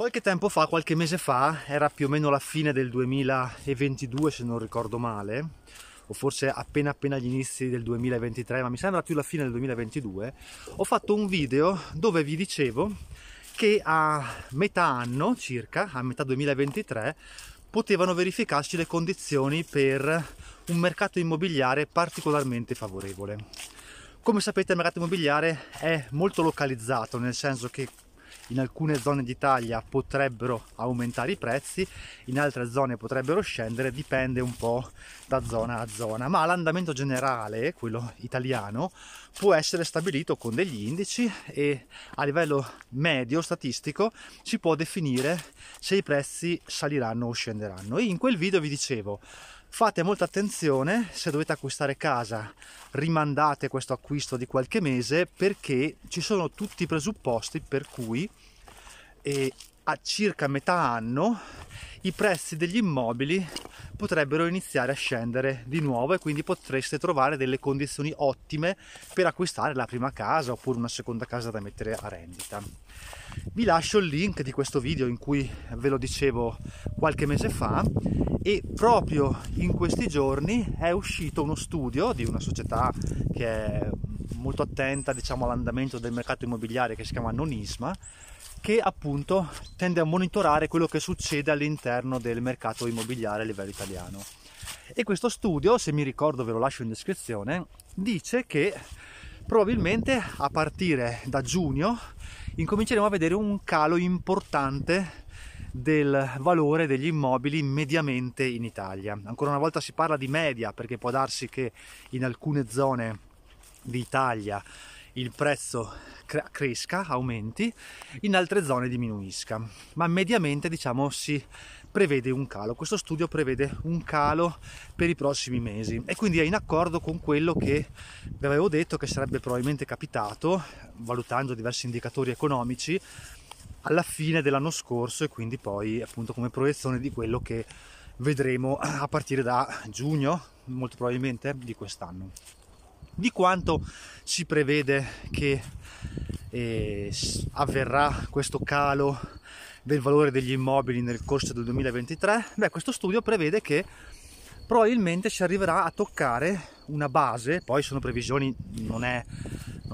Qualche tempo fa, qualche mese fa, era più o meno la fine del 2022 se non ricordo male, o forse appena agli inizi del 2023, ma mi sembra più la fine del 2022, ho fatto un video dove vi dicevo che a metà anno circa, a metà 2023, potevano verificarsi le condizioni per un mercato immobiliare particolarmente favorevole. Come sapete il mercato immobiliare è molto localizzato, nel senso che in alcune zone d'Italia potrebbero aumentare i prezzi, in altre zone potrebbero scendere, dipende un po' da zona a zona, ma l'andamento generale, quello italiano, può essere stabilito con degli indici e a livello medio statistico si può definire se i prezzi saliranno o scenderanno. E in quel video vi dicevo: fate molta attenzione, se dovete acquistare casa rimandate questo acquisto di qualche mese, perché ci sono tutti i presupposti per cui a circa metà anno i prezzi degli immobili potrebbero iniziare a scendere di nuovo e quindi potreste trovare delle condizioni ottime per acquistare la prima casa oppure una seconda casa da mettere a rendita. Vi lascio il link di questo video in cui ve lo dicevo qualche mese fa, e proprio in questi giorni è uscito uno studio di una società che è molto attenta, diciamo, all'andamento del mercato immobiliare, che si chiama Nonisma, che appunto tende a monitorare quello che succede all'interno del mercato immobiliare a livello italiano. E questo studio, se mi ricordo ve lo lascio in descrizione, dice che probabilmente a partire da giugno incominceremo a vedere un calo importante del valore degli immobili mediamente in Italia. Ancora una volta si parla di media, perché può darsi che in alcune zone d'Italia il prezzo cresca, aumenti, in altre zone diminuisca, ma mediamente, diciamo, si prevede un calo. Questo studio prevede un calo per i prossimi mesi e quindi è in accordo con quello che vi avevo detto che sarebbe probabilmente capitato, valutando diversi indicatori economici, alla fine dell'anno scorso, e quindi poi appunto come proiezione di quello che vedremo a partire da giugno, molto probabilmente di quest'anno. Di quanto si prevede che avverrà questo calo del valore degli immobili nel corso del 2023? Beh, questo studio prevede che probabilmente si arriverà a toccare una base, poi sono previsioni,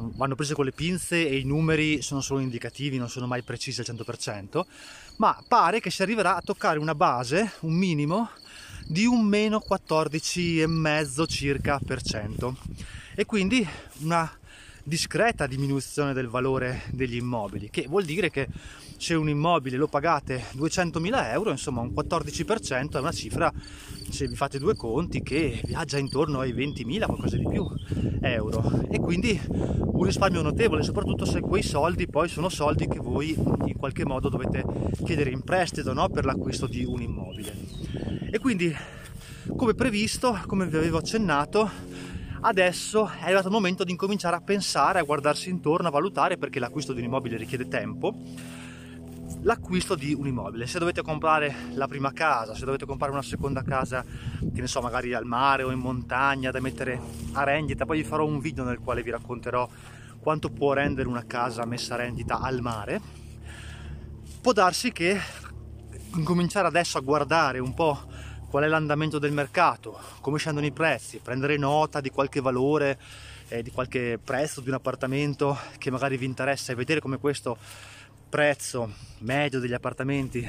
vanno prese con le pinze e i numeri sono solo indicativi, non sono mai precisi al 100%, ma pare che si arriverà a toccare una base, un minimo, di un meno 14,5% circa e quindi una discreta diminuzione del valore degli immobili, che vuol dire che se un immobile lo pagate 200.000 euro, insomma un 14% è una cifra, se vi fate due conti, che viaggia intorno ai 20.000, qualcosa di più, euro, e quindi un risparmio notevole, soprattutto se quei soldi poi sono soldi che voi in qualche modo dovete chiedere in prestito, no? Per l'acquisto di un immobile. E quindi, come previsto, come vi avevo accennato, adesso è arrivato il momento di incominciare a pensare, a guardarsi intorno, a valutare, perché l'acquisto di un immobile richiede tempo. L'acquisto di un immobile, se dovete comprare la prima casa, se dovete comprare una seconda casa, che ne so, magari al mare o in montagna da mettere a rendita, poi vi farò un video nel quale vi racconterò quanto può rendere una casa messa a rendita al mare. Può darsi che incominciare adesso a guardare un po' qual è l'andamento del mercato, come scendono i prezzi, prendere nota di qualche valore, di qualche prezzo di un appartamento che magari vi interessa, e vedere come questo prezzo medio degli appartamenti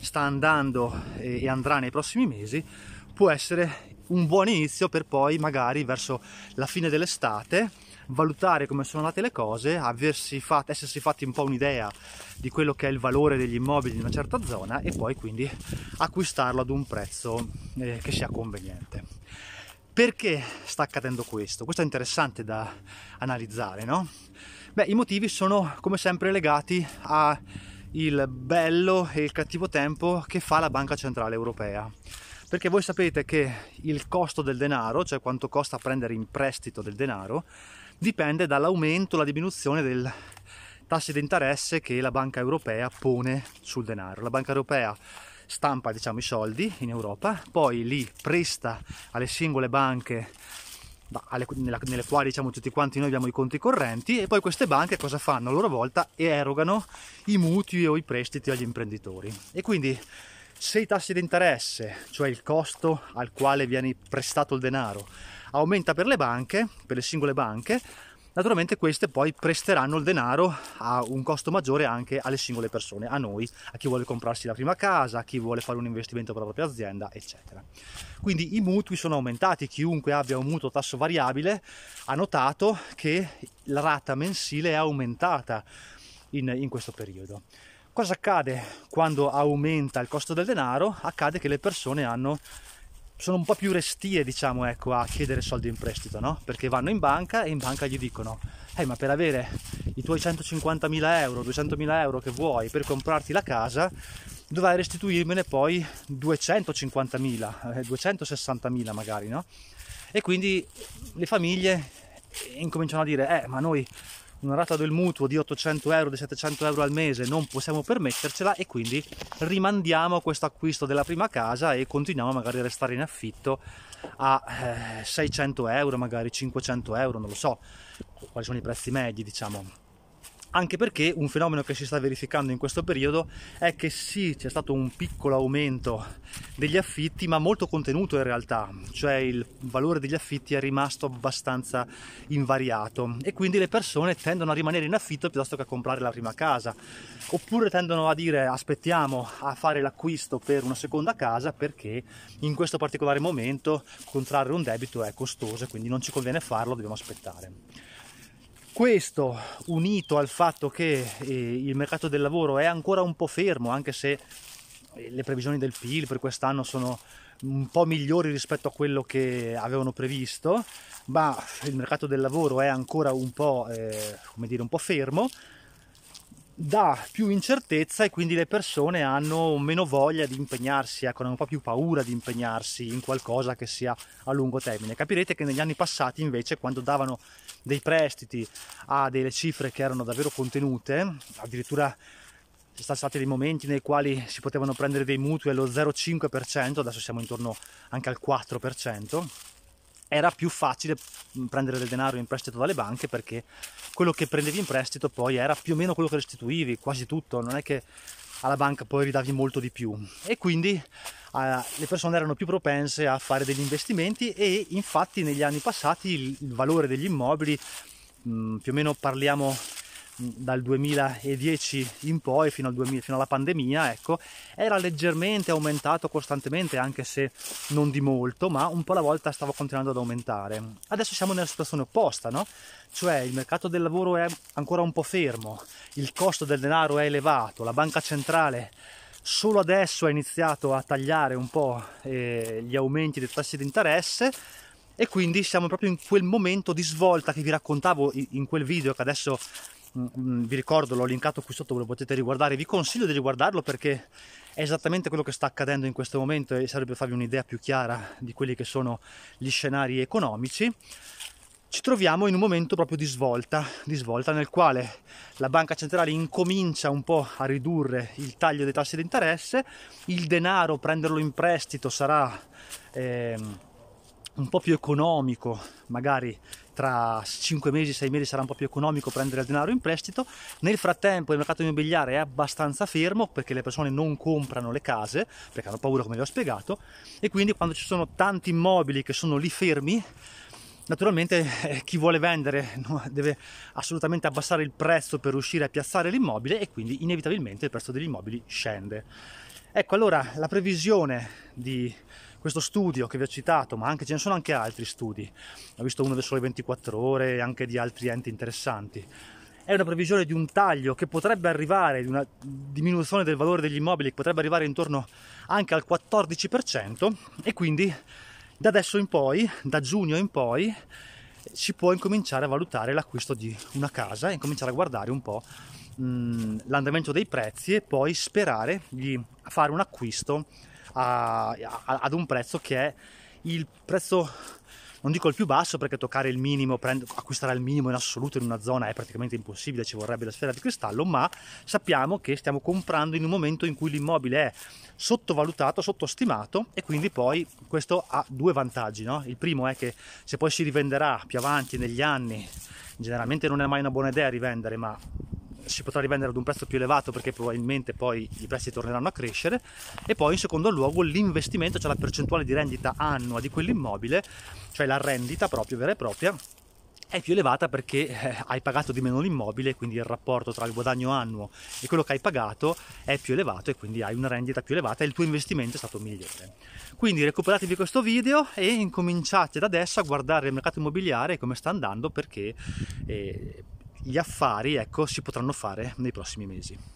sta andando e andrà nei prossimi mesi, può essere un buon inizio per poi magari verso la fine dell'estate valutare come sono andate le cose, essersi fatti un po' un'idea di quello che è il valore degli immobili in una certa zona, e poi quindi acquistarlo ad un prezzo che sia conveniente. Perché sta accadendo questo? Questo è interessante da analizzare, no? Beh, i motivi sono come sempre legati al bello e il cattivo tempo che fa la Banca Centrale Europea. Perché voi sapete che il costo del denaro, cioè quanto costa prendere in prestito del denaro, dipende dall'aumento o la diminuzione del tasso di interesse che la Banca Europea pone sul denaro. La Banca Europea stampa, diciamo, i soldi in Europa, poi li presta alle singole banche nelle quali, diciamo, tutti quanti noi abbiamo i conti correnti, e poi queste banche cosa fanno a loro volta? Erogano i mutui o i prestiti agli imprenditori. E quindi se i tassi di interesse, cioè il costo al quale viene prestato il denaro, aumenta per le banche, per le singole banche, naturalmente queste poi presteranno il denaro a un costo maggiore anche alle singole persone, a noi, a chi vuole comprarsi la prima casa, a chi vuole fare un investimento per la propria azienda, eccetera. Quindi i mutui sono aumentati, chiunque abbia un mutuo a tasso variabile ha notato che la rata mensile è aumentata in questo periodo. Cosa accade quando aumenta il costo del denaro? Accade che le persone sono un po' più restie, diciamo, ecco, a chiedere soldi in prestito, no? Perché vanno in banca e in banca gli dicono ma per avere i tuoi 150.000 euro, 200.000 euro che vuoi per comprarti la casa, dovrai restituirmene poi 250.000, 260.000 magari, no? E quindi le famiglie incominciano a dire ma noi una rata del mutuo di 800 euro, di 700 euro al mese non possiamo permettercela, e quindi rimandiamo questo acquisto della prima casa e continuiamo magari a restare in affitto a 600 euro, magari 500 euro, non lo so quali sono i prezzi medi, diciamo. Anche perché un fenomeno che si sta verificando in questo periodo è che sì, c'è stato un piccolo aumento degli affitti, ma molto contenuto in realtà, cioè il valore degli affitti è rimasto abbastanza invariato, e quindi le persone tendono a rimanere in affitto piuttosto che a comprare la prima casa, oppure tendono a dire aspettiamo a fare l'acquisto per una seconda casa perché in questo particolare momento contrarre un debito è costoso e quindi non ci conviene farlo, dobbiamo aspettare. Questo, unito al fatto che il mercato del lavoro è ancora un po' fermo, anche se le previsioni del PIL per quest'anno sono un po' migliori rispetto a quello che avevano previsto, ma il mercato del lavoro è ancora un po', come dire, un po' fermo, dà più incertezza, e quindi le persone hanno meno voglia di impegnarsi, hanno un po' più paura di impegnarsi in qualcosa che sia a lungo termine. Capirete che negli anni passati invece, quando davano dei prestiti a delle cifre che erano davvero contenute, addirittura ci sono stati dei momenti nei quali si potevano prendere dei mutui allo 0,5%, adesso siamo intorno anche al 4%, era più facile prendere del denaro in prestito dalle banche, perché quello che prendevi in prestito poi era più o meno quello che restituivi, quasi tutto, non è che alla banca poi ridavi molto di più, e quindi le persone erano più propense a fare degli investimenti, e infatti negli anni passati il valore degli immobili, più o meno parliamo dal 2010 in poi fino alla pandemia, ecco, era leggermente aumentato costantemente, anche se non di molto, ma un po' alla volta stava continuando ad aumentare. Adesso siamo nella situazione opposta, no? Cioè il mercato del lavoro è ancora un po' fermo, il costo del denaro è elevato, la banca centrale solo adesso ha iniziato a tagliare un po' gli aumenti dei tassi di interesse, e quindi siamo proprio in quel momento di svolta che vi raccontavo in quel video, che adesso vi ricordo, l'ho linkato qui sotto, ve lo potete riguardare, vi consiglio di riguardarlo perché è esattamente quello che sta accadendo in questo momento e serve per farvi un'idea più chiara di quelli che sono gli scenari economici. Ci troviamo in un momento proprio di svolta nel quale la banca centrale incomincia un po' a ridurre il taglio dei tassi di interesse, il denaro, prenderlo in prestito sarà un po' più economico, magari tra 5 mesi, 6 mesi sarà un po' più economico prendere il denaro in prestito. Nel frattempo il mercato immobiliare è abbastanza fermo perché le persone non comprano le case, perché hanno paura, come vi ho spiegato, e quindi quando ci sono tanti immobili che sono lì fermi, naturalmente chi vuole vendere deve assolutamente abbassare il prezzo per riuscire a piazzare l'immobile, e quindi inevitabilmente il prezzo degli immobili scende. Ecco, allora la previsione di questo studio che vi ho citato, ma anche ce ne sono anche altri studi, ho visto uno del Sole 24 Ore e anche di altri enti interessanti, è una previsione di un taglio che potrebbe arrivare, di una diminuzione del valore degli immobili che potrebbe arrivare intorno anche al 14%, e quindi da adesso in poi, da giugno in poi, si può incominciare a valutare l'acquisto di una casa e incominciare a guardare un po' l'andamento dei prezzi e poi sperare di fare un acquisto ad un prezzo che è il prezzo non dico il più basso perché toccare il minimo, acquistare il minimo in assoluto in una zona è praticamente impossibile, ci vorrebbe la sfera di cristallo, ma sappiamo che stiamo comprando in un momento in cui l'immobile è sottovalutato, sottostimato, e quindi poi questo ha due vantaggi, no? Il primo è che se poi si rivenderà più avanti negli anni, generalmente non è mai una buona idea rivendere, ma si potrà rivendere ad un prezzo più elevato perché probabilmente poi i prezzi torneranno a crescere, e poi in secondo luogo l'investimento, cioè la percentuale di rendita annua di quell'immobile, cioè la rendita proprio vera e propria, è più elevata perché hai pagato di meno l'immobile, quindi il rapporto tra il guadagno annuo e quello che hai pagato è più elevato e quindi hai una rendita più elevata e il tuo investimento è stato migliore. Quindi recuperatevi questo video e incominciate da adesso a guardare il mercato immobiliare e come sta andando, perché gli affari, ecco, si potranno fare nei prossimi mesi.